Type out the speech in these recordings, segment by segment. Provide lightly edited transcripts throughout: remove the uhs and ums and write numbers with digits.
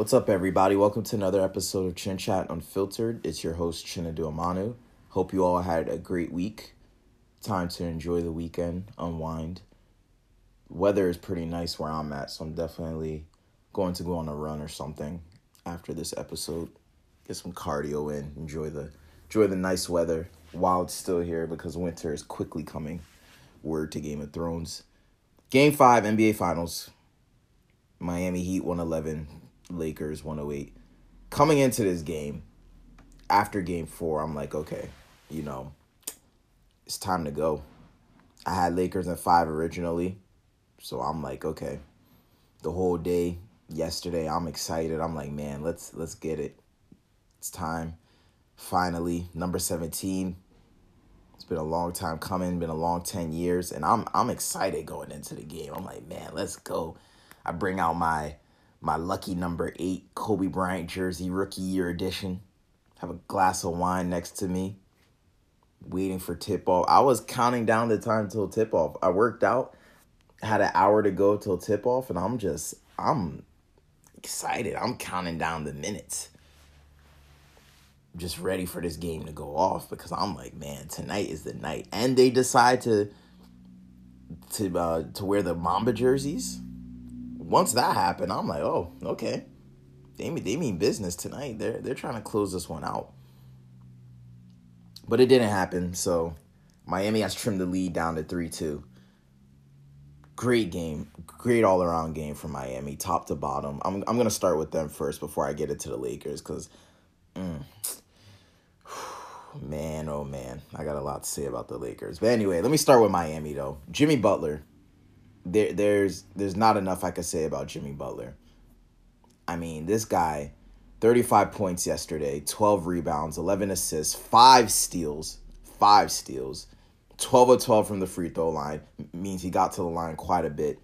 What's up, everybody? Welcome to another episode of Chin Chat Unfiltered. It's your host, Chinadu Amanu. Hope you all had a great week. Time to enjoy the weekend, unwind. Weather is pretty nice where I'm at, so I'm definitely going to go on a run or something after this episode. Get some cardio in, enjoy the nice weather while it's still here because winter is quickly coming. Word to Game of Thrones. Game 5, NBA Finals. Miami Heat 111. Lakers 108. Coming into this game, after game 4, I'm like, okay, it's time to go. I had Lakers in 5 originally, so I'm like, okay. The whole day yesterday, I'm excited. I'm like, man, let's get it. It's time. Finally, number 17. It's been a long time coming, been a long 10 years, and I'm excited going into the game. I'm like, man, let's go. I bring out my lucky number 8 Kobe Bryant jersey, rookie year edition. Have a glass of wine next to me, waiting for tip-off. I was counting down the time till tip-off. I worked out, had an hour to go till tip-off, and I'm excited. I'm counting down the minutes. Just ready for this game to go off because I'm like, man, tonight is the night. And they decide to wear the Mamba jerseys. Once that happened, I'm like, oh, okay. They mean business tonight. They're trying to close this one out. But it didn't happen, so Miami has trimmed the lead down to 3-2. Great game. Great all-around game for Miami, top to bottom. I'm going to start with them first before I get into the Lakers because, man, oh, man. I got a lot to say about the Lakers. But anyway, let me start with Miami, though. Jimmy Butler. There's not enough I could say about Jimmy Butler. I mean, this guy, 35 points yesterday, 12 rebounds, 11 assists, 5 steals, 12 of 12 from the free throw line, means he got to the line quite a bit,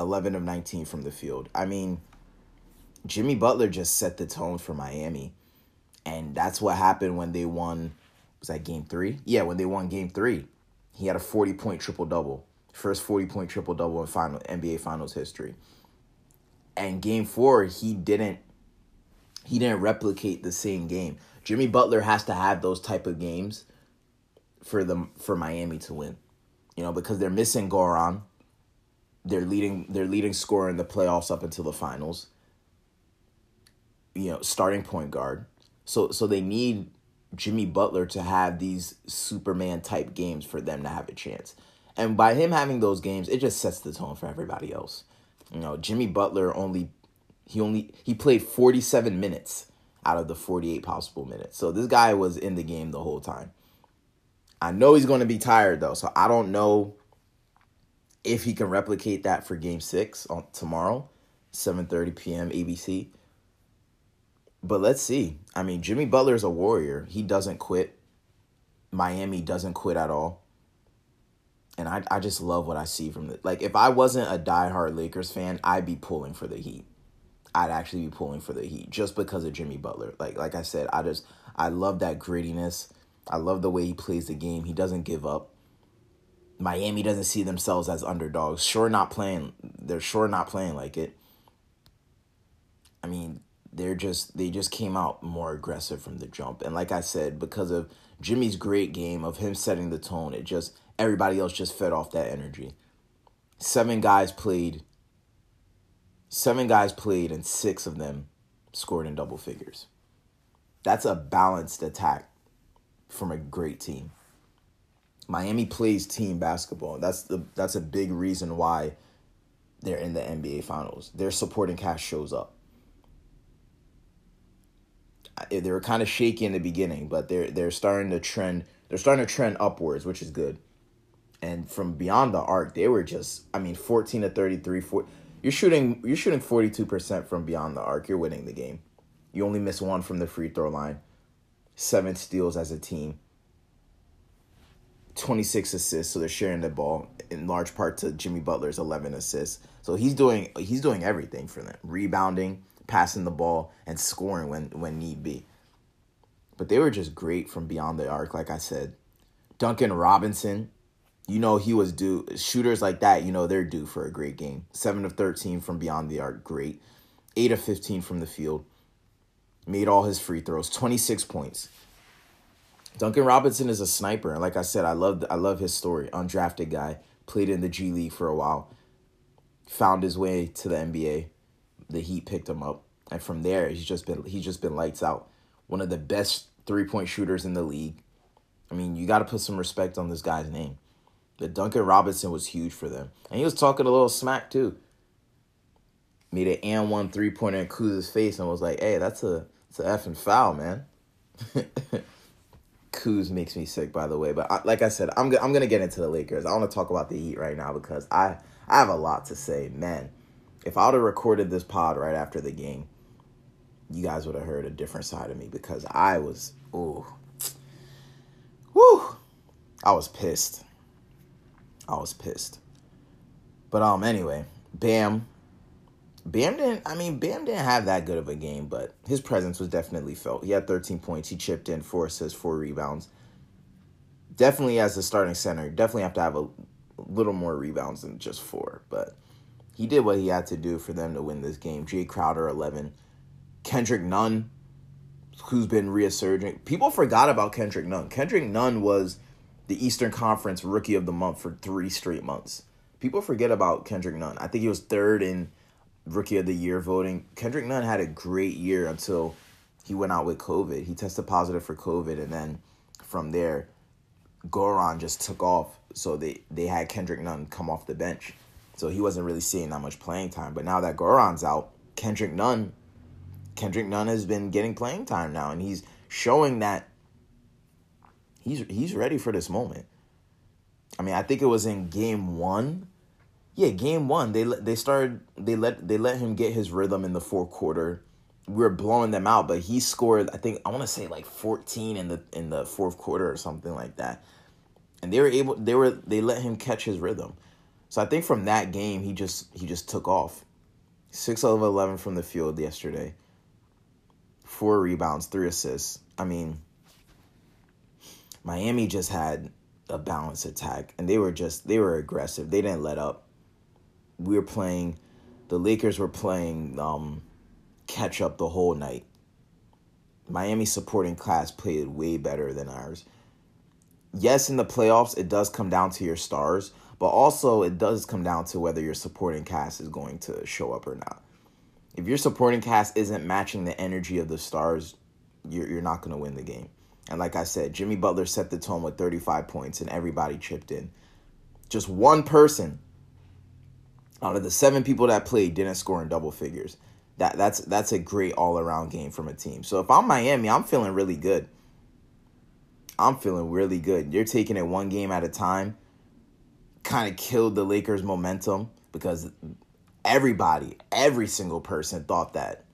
11 of 19 from the field. I mean, Jimmy Butler just set the tone for Miami, and that's what happened when they won, was that game 3? Yeah, when they won game 3. He had a 40-point triple-double. First 40-point triple-double in NBA Finals history. And game 4, he didn't replicate the same game. Jimmy Butler has to have those type of games for Miami to win. Because they're missing Goran. Their leading scorer in the playoffs up until the finals. Starting point guard. So they need Jimmy Butler to have these Superman-type games for them to have a chance. And by him having those games, it just sets the tone for everybody else. Jimmy Butler he played 47 minutes out of the 48 possible minutes. So this guy was in the game the whole time. I know he's going to be tired, though, so I don't know if he can replicate that for Game 6 on tomorrow, 7:30 p.m. ABC. But let's see. I mean, Jimmy Butler's a warrior. He doesn't quit. Miami doesn't quit at all. And I just love what I see from the... Like, if I wasn't a diehard Lakers fan, I'd be pulling for the Heat. I'd actually be pulling for the Heat just because of Jimmy Butler. Like I said, I love that grittiness. I love the way he plays the game. He doesn't give up. Miami doesn't see themselves as underdogs. They're sure not playing like it. I mean... They just came out more aggressive from the jump. And like I said, because of Jimmy's great game, of him setting the tone, everybody else just fed off that energy. 7 guys played and 6 of them scored in double figures. That's a balanced attack from a great team. Miami plays team basketball. That's a big reason why they're in the NBA Finals. Their supporting cast shows up. They were kind of shaky in the beginning, but they're starting to trend. They're starting to trend upwards, which is good. And from beyond the arc, they were just 14 to 33. You're shooting 42% from beyond the arc. You're winning the game. You only miss 1 from the free throw line. 7 steals as a team. 26 assists. So they're sharing the ball in large part to Jimmy Butler's 11 assists. So he's doing everything for them. Rebounding, passing the ball, and scoring when need be. But they were just great from beyond the arc, like I said. Duncan Robinson, he was due. Shooters like that, they're due for a great game. 7 of 13 from beyond the arc, great. 8 of 15 from the field, made all his free throws, 26 points. Duncan Robinson is a sniper, and like I said, I love his story. Undrafted guy, played in the G League for a while, found his way to the NBA. The Heat picked him up, and from there, he's just been lights out. One of the best three-point shooters in the league. I mean, you got to put some respect on this guy's name. But Duncan Robinson was huge for them. And he was talking a little smack, too. Made an and 1 3-pointer in Kuz's face and was like, hey, that's a effing foul, man. Kuz makes me sick, by the way. But like I said, I'm going to get into the Lakers. I want to talk about the Heat right now because I have a lot to say. Man, if I would have recorded this pod right after the game, you guys would have heard a different side of me because I was, I was pissed. But anyway, Bam didn't have that good of a game, but his presence was definitely felt. He had 13 points. He chipped in 4 assists, 4 rebounds. Definitely as the starting center, definitely have to have a little more rebounds than just 4, but he did what he had to do for them to win this game. Jay Crowder, 11. Kendrick Nunn, who's been resurging. People forgot about Kendrick Nunn. Kendrick Nunn was the Eastern Conference Rookie of the Month for 3 straight months. People forget about Kendrick Nunn. I think he was 3rd in Rookie of the Year voting. Kendrick Nunn had a great year until he went out with COVID. He tested positive for COVID, and then from there, Goran just took off. So they had Kendrick Nunn come off the bench. So he wasn't really seeing that much playing time. But now that Goran's out, Kendrick Nunn has been getting playing time now, and he's showing that he's ready for this moment. I mean, I think it was in game 1. Yeah, game 1. They let him get his rhythm in the fourth quarter. We were blowing them out, but he scored, I want to say 14 in the fourth quarter or something like that. And they let him catch his rhythm. So I think from that game he just took off. 6 of 11 from the field yesterday. 4 rebounds, 3 assists. I mean, Miami just had a balanced attack, and they were aggressive. They didn't let up. The Lakers were playing catch up the whole night. Miami's supporting class played way better than ours. Yes, in the playoffs, it does come down to your stars, but also it does come down to whether your supporting cast is going to show up or not. If your supporting cast isn't matching the energy of the stars, you're not going to win the game. And like I said, Jimmy Butler set the tone with 35 points and everybody chipped in. Just one person out of the 7 people that played didn't score in double figures. That's a great all-around game from a team. So if I'm Miami, I'm feeling really good. You're taking it one game at a time. Kind of killed the Lakers' momentum because every single person thought that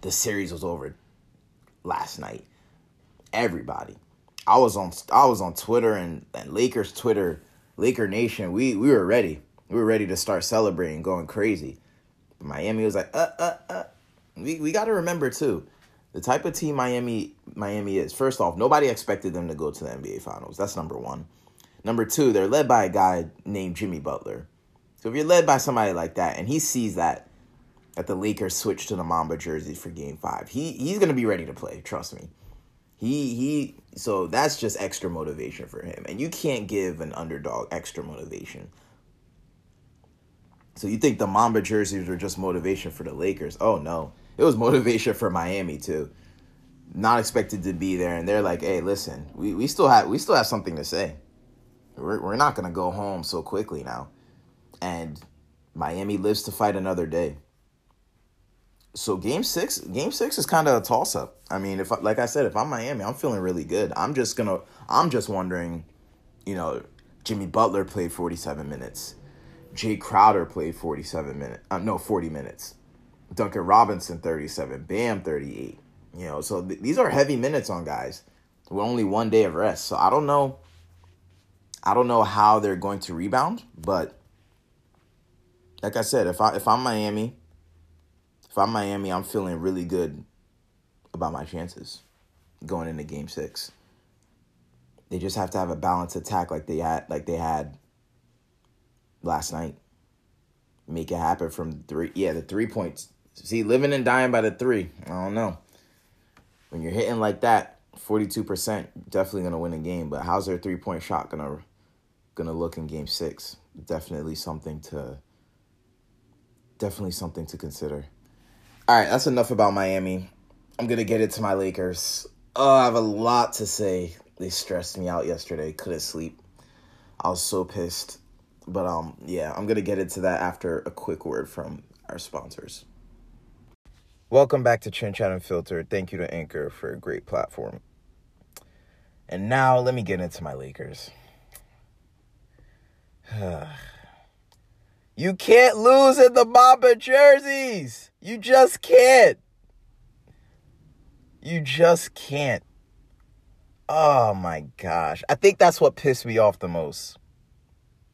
the series was over last night. Everybody. I was on Twitter and Lakers Twitter, Laker Nation. We were ready. We were ready to start celebrating, going crazy. But Miami was like, We got to remember too, the type of team Miami is. First off, nobody expected them to go to the NBA Finals. That's number 1. Number 2, they're led by a guy named Jimmy Butler. So if you're led by somebody like that, and he sees that the Lakers switched to the Mamba jersey for Game 5, he's gonna be ready to play. Trust me. So that's just extra motivation for him. And you can't give an underdog extra motivation. So you think the Mamba jerseys were just motivation for the Lakers? Oh, no. It was motivation for Miami, too. Not expected to be there. And they're like, hey, listen, we still have something to say. We're not going to go home so quickly now. And Miami lives to fight another day. So game six is kind of a toss-up. I mean, if I'm Miami, I'm feeling really good. I'm just wondering, Jimmy Butler played 47 minutes. Jay Crowder played 40 minutes. Duncan Robinson, 37. Bam, 38. So these are heavy minutes on guys with only one day of rest. So I don't know how they're going to rebound, but like I said, if I'm Miami, I'm feeling really good about my chances going into Game 6. They just have to have a balanced attack like they had last night. Make it happen from the three-point See, living and dying by the three, I don't know. When you're hitting like that, 42%, definitely going to win a game. But how's their three-point shot going to look in Game 6? Definitely something to consider. All right, that's enough about Miami. I'm going to get into my Lakers. Oh, I have a lot to say. They stressed me out yesterday. Couldn't sleep. I was so pissed. But, yeah, I'm going to get into that after a quick word from our sponsors. Welcome back to Chin Chat Unfiltered. Thank you to Anchor for a great platform. And now let me get into my Lakers. You can't lose in the Mamba jerseys. You just can't. You just can't. Oh, my gosh. I think that's what pissed me off the most.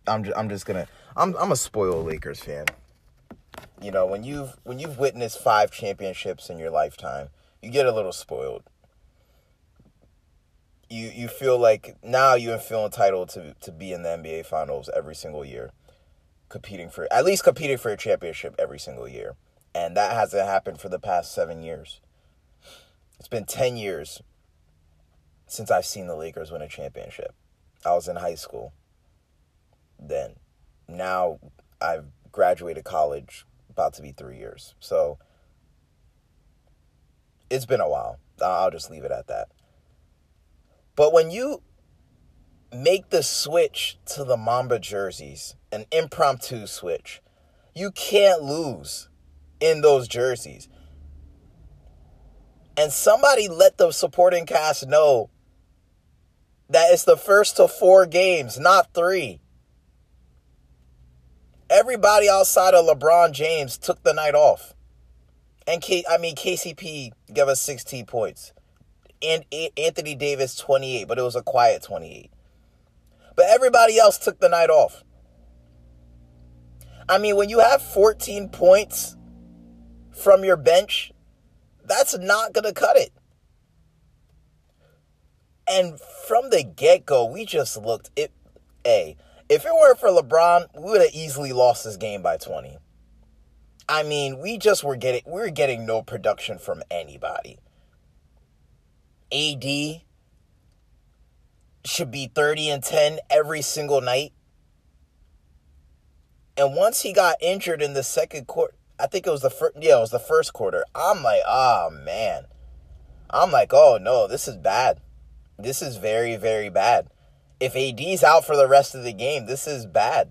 I'm a spoiled Lakers fan. You know, when you've witnessed 5 championships in your lifetime, you get a little spoiled. You feel like now you feel entitled to be in the NBA Finals every single year, competing for a championship every single year. And that hasn't happened for the past 7 years. It's been 10 years since I've seen the Lakers win a championship. I was in high school then. Now I've graduated college, about to be 3 years. So it's been a while. I'll just leave it at that. But when you make the switch to the Mamba jerseys, an impromptu switch, you can't lose in those jerseys. And somebody let the supporting cast know that it's the first to 4 games, not 3. Everybody outside of LeBron James took the night off. And KCP gave us 16 points. And Anthony Davis, 28, but it was a quiet 28. But everybody else took the night off. I mean, when you have 14 points from your bench, that's not going to cut it. And from the get-go, we just looked it. If it weren't for LeBron, we would have easily lost this game by 20. I mean, we were getting no production from anybody. AD should be 30 and 10 every single night. And once he got injured in the second quarter, I think it was the first quarter. I'm like, oh, man. I'm like, oh, no, this is bad. This is very, very bad. If AD's out for the rest of the game, this is bad.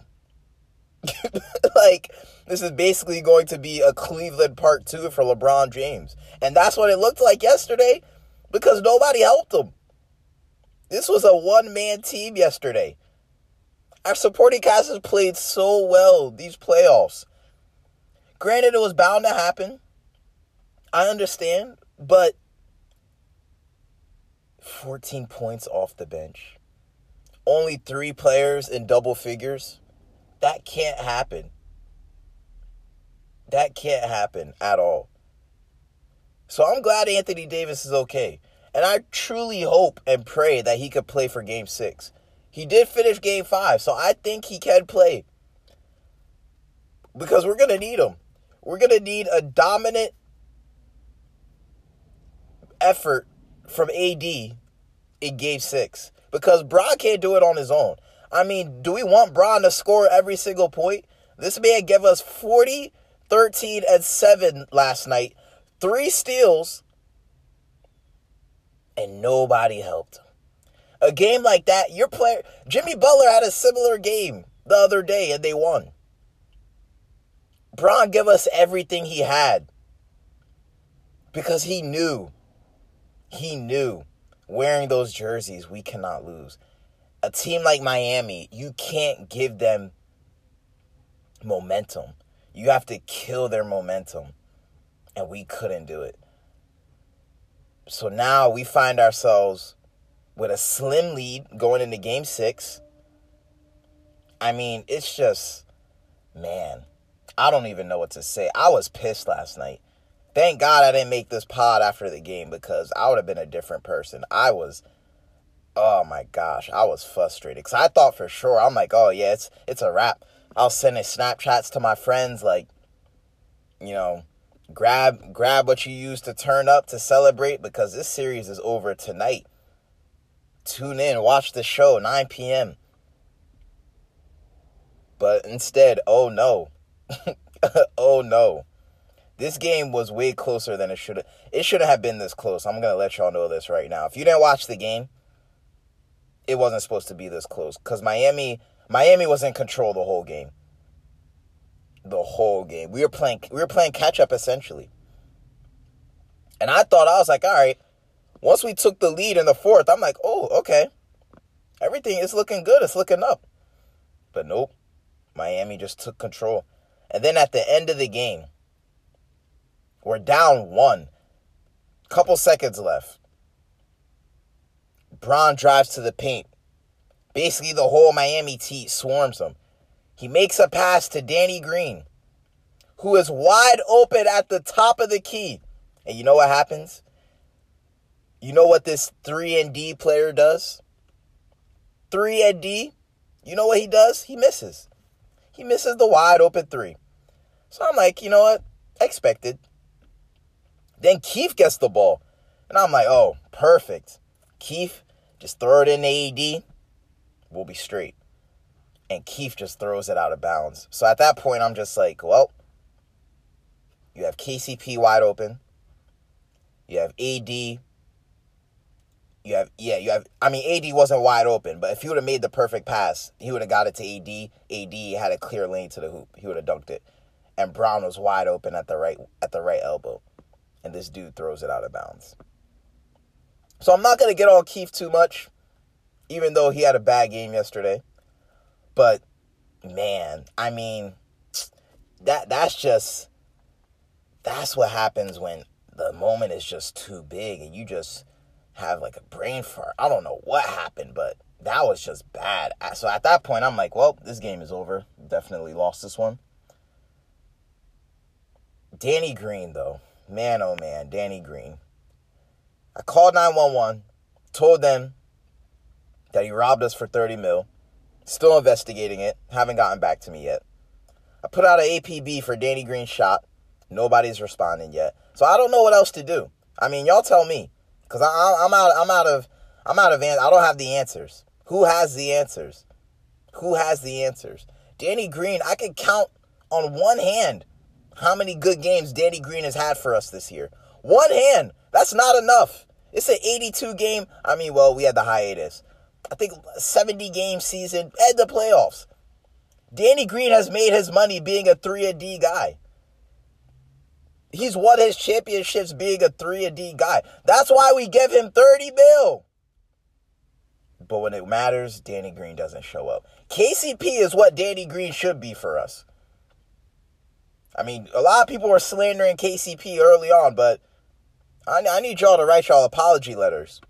Like, this is basically going to be a Cleveland Part 2 for LeBron James. And that's what it looked like yesterday because nobody helped him. This was a one-man team yesterday. Our supporting cast has played so well these playoffs. Granted, it was bound to happen. I understand, but 14 points off the bench. Only 3 players in double figures. That can't happen. That can't happen at all. So I'm glad Anthony Davis is okay. And I truly hope and pray that he could play for Game 6. He did finish Game 5, so I think he can play. Because we're going to need him. We're going to need a dominant effort from AD in Game 6. Because Bron can't do it on his own. I mean, do we want Bron to score every single point? This man gave us 40, 13, and 7 last night. 3 steals. And nobody helped him. A game like that, your player... Jimmy Butler had a similar game the other day, and they won. Bron gave us everything he had. Because he knew. He knew. Wearing those jerseys, we cannot lose. A team like Miami, you can't give them momentum. You have to kill their momentum. And we couldn't do it. So now we find ourselves with a slim lead going into Game 6. I mean, it's just, man, I don't even know what to say. I was pissed last night. Thank God I didn't make this pod after the game because I would have been a different person. I was frustrated. Because I thought for sure, I'm like, oh, yeah, it's a wrap. I was sending Snapchats to my friends like, you know, Grab what you use to turn up, to celebrate, because this series is over tonight. Tune in, watch the show, 9 p.m. But instead, oh no. Oh no. This game was way closer than it should have. It shouldn't have been this close. I'm going to let y'all know this right now. If you didn't watch the game, it wasn't supposed to be this close, because Miami was in control the whole game. The whole game. We were playing catch up essentially. And I was like, all right, once we took the lead in the fourth, I'm like, oh, okay. Everything is looking good. It's looking up. But nope. Miami just took control. And then at the end of the game, we're down one. Couple seconds left. Bron drives to the paint. Basically, the whole Miami team swarms him. He makes a pass to Danny Green, who is wide open at the top of the key. And you know what happens? You know what this 3-and-D player does? 3-and-D, you know what he does? He misses. He misses the wide open three. So I'm like, you know what? Expected. Then Keith gets the ball. And I'm like, oh, perfect. Keith, just throw it in to AD. We'll be straight. And Keith just throws it out of bounds. So at that point, I'm just like, well, you have KCP wide open. You have AD. AD wasn't wide open, but if he would have made the perfect pass, he would have got it to AD. AD had a clear lane to the hoop. He would have dunked it. And Brown was wide open at the right elbow. And this dude throws it out of bounds. So I'm not going to get on Keith too much, even though he had a bad game yesterday. But, man, I mean, that's what happens when the moment is just too big and you just have like a brain fart. I don't know what happened, but that was just bad. So at that point, I'm like, well, this game is over. Definitely lost this one. Danny Green, though. Man, oh, man, Danny Green. I called 911, told them that he robbed us for $30 million. Still investigating it. Haven't gotten back to me yet. I put out an APB for Danny Green's shot. Nobody's responding yet. So I don't know what else to do. I mean, y'all tell me, because I'm out of. I don't have the answers. Who has the answers? Danny Green. I can count on one hand how many good games Danny Green has had for us this year. One hand. That's not enough. It's an 82 game. I mean, well, we had the hiatus. I think 70-game season and the playoffs. Danny Green has made his money being a 3-and-D guy. He's won his championships being a 3-and-D guy. That's why we give him $30 million. But when it matters, Danny Green doesn't show up. KCP is what Danny Green should be for us. I mean, a lot of people were slandering KCP early on, but I need y'all to write y'all apology letters.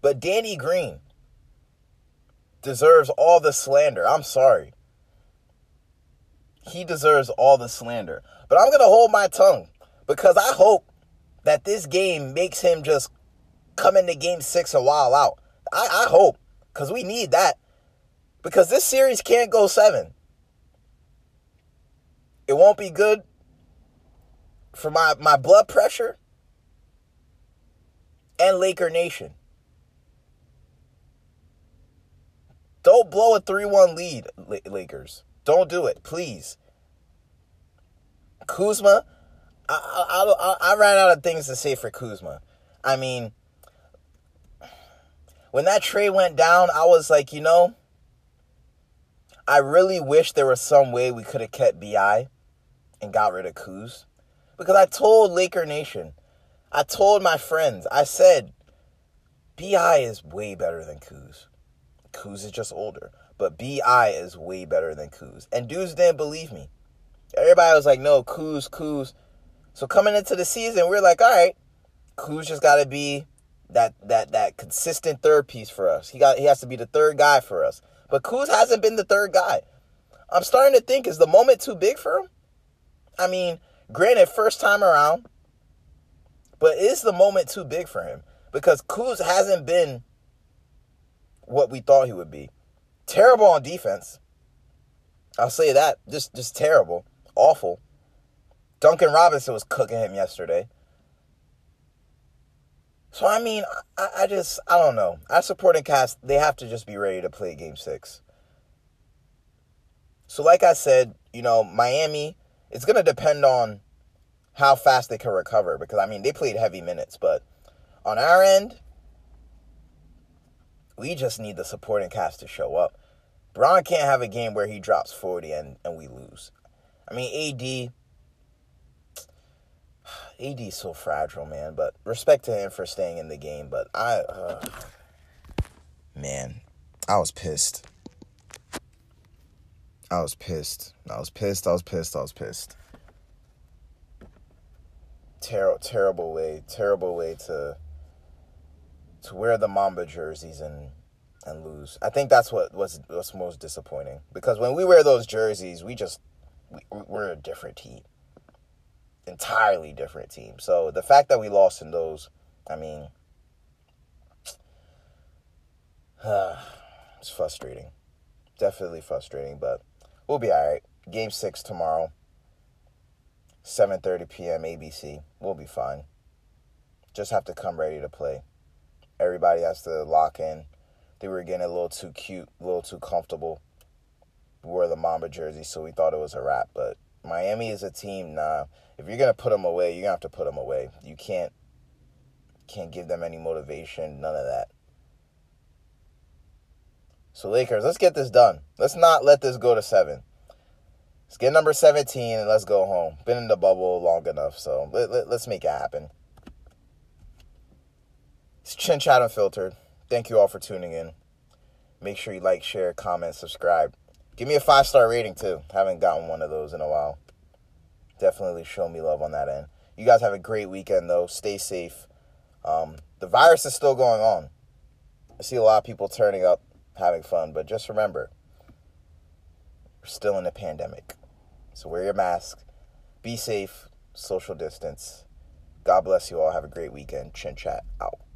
But Danny Green deserves all the slander. I'm sorry. He deserves all the slander. But I'm going to hold my tongue, because I hope that this game makes him just come into game 6 and wild out. I hope, because we need that. Because this series can't go 7. It won't be good for my blood pressure and Laker Nation. Don't blow a 3-1 lead, Lakers. Don't do it, please. Kuzma, I ran out of things to say for Kuzma. I mean, when that trade went down, I was like, you know, I really wish there was some way we could have kept B.I. and got rid of Kuz. Because I told Laker Nation, I told my friends, I said, B.I. is way better than Kuz. Kuz is just older, but B.I. is way better than Kuz. And dudes didn't believe me. Everybody was like, no, Kuz. So coming into the season, we're like, all right, Kuz just got to be that consistent third piece for us. He has to be the third guy for us. But Kuz hasn't been the third guy. I'm starting to think, is the moment too big for him? I mean, granted, first time around, but is the moment too big for him? Because Kuz hasn't been what we thought he would be. Terrible on defense. I'll say that. Just terrible. Awful. Duncan Robinson was cooking him yesterday. So, I mean, I don't know. Our supporting cast, they have to just be ready to play Game 6. So, like I said, you know, Miami, it's going to depend on how fast they can recover. Because, I mean, they played heavy minutes. But on our end, we just need the supporting cast to show up. Bron can't have a game where he drops 40 and we lose. I mean, AD's so fragile, man. But respect to him for staying in the game. But I was pissed. I was pissed. Terrible way to wear the Mamba jerseys and lose. I think that's what's most disappointing. Because when we wear those jerseys, we're a different team. Entirely different team. So the fact that we lost in those, I mean, it's frustrating. Definitely frustrating, but we'll be all right. Game 6 tomorrow, 7:30 p.m. ABC. We'll be fine. Just have to come ready to play. Everybody has to lock in. They were getting a little too cute, a little too comfortable. We wore the Mamba jersey, so we thought it was a wrap, but Miami is a team, nah. If you're going to put them away, you're going to have to put them away. You can't give them any motivation, none of that. So, Lakers, let's get this done. Let's not let this go to 7. Let's get number 17 and let's go home. Been in the bubble long enough, so let's make it happen. It's Chin Chat Unfiltered. Thank you all for tuning in. Make sure you like, share, comment, subscribe. Give me a 5-star rating, too. Haven't gotten one of those in a while. Definitely show me love on that end. You guys have a great weekend, though. Stay safe. The virus is still going on. I see a lot of people turning up, having fun. But just remember, we're still in a pandemic. So wear your mask. Be safe. Social distance. God bless you all. Have a great weekend. Chin Chat out.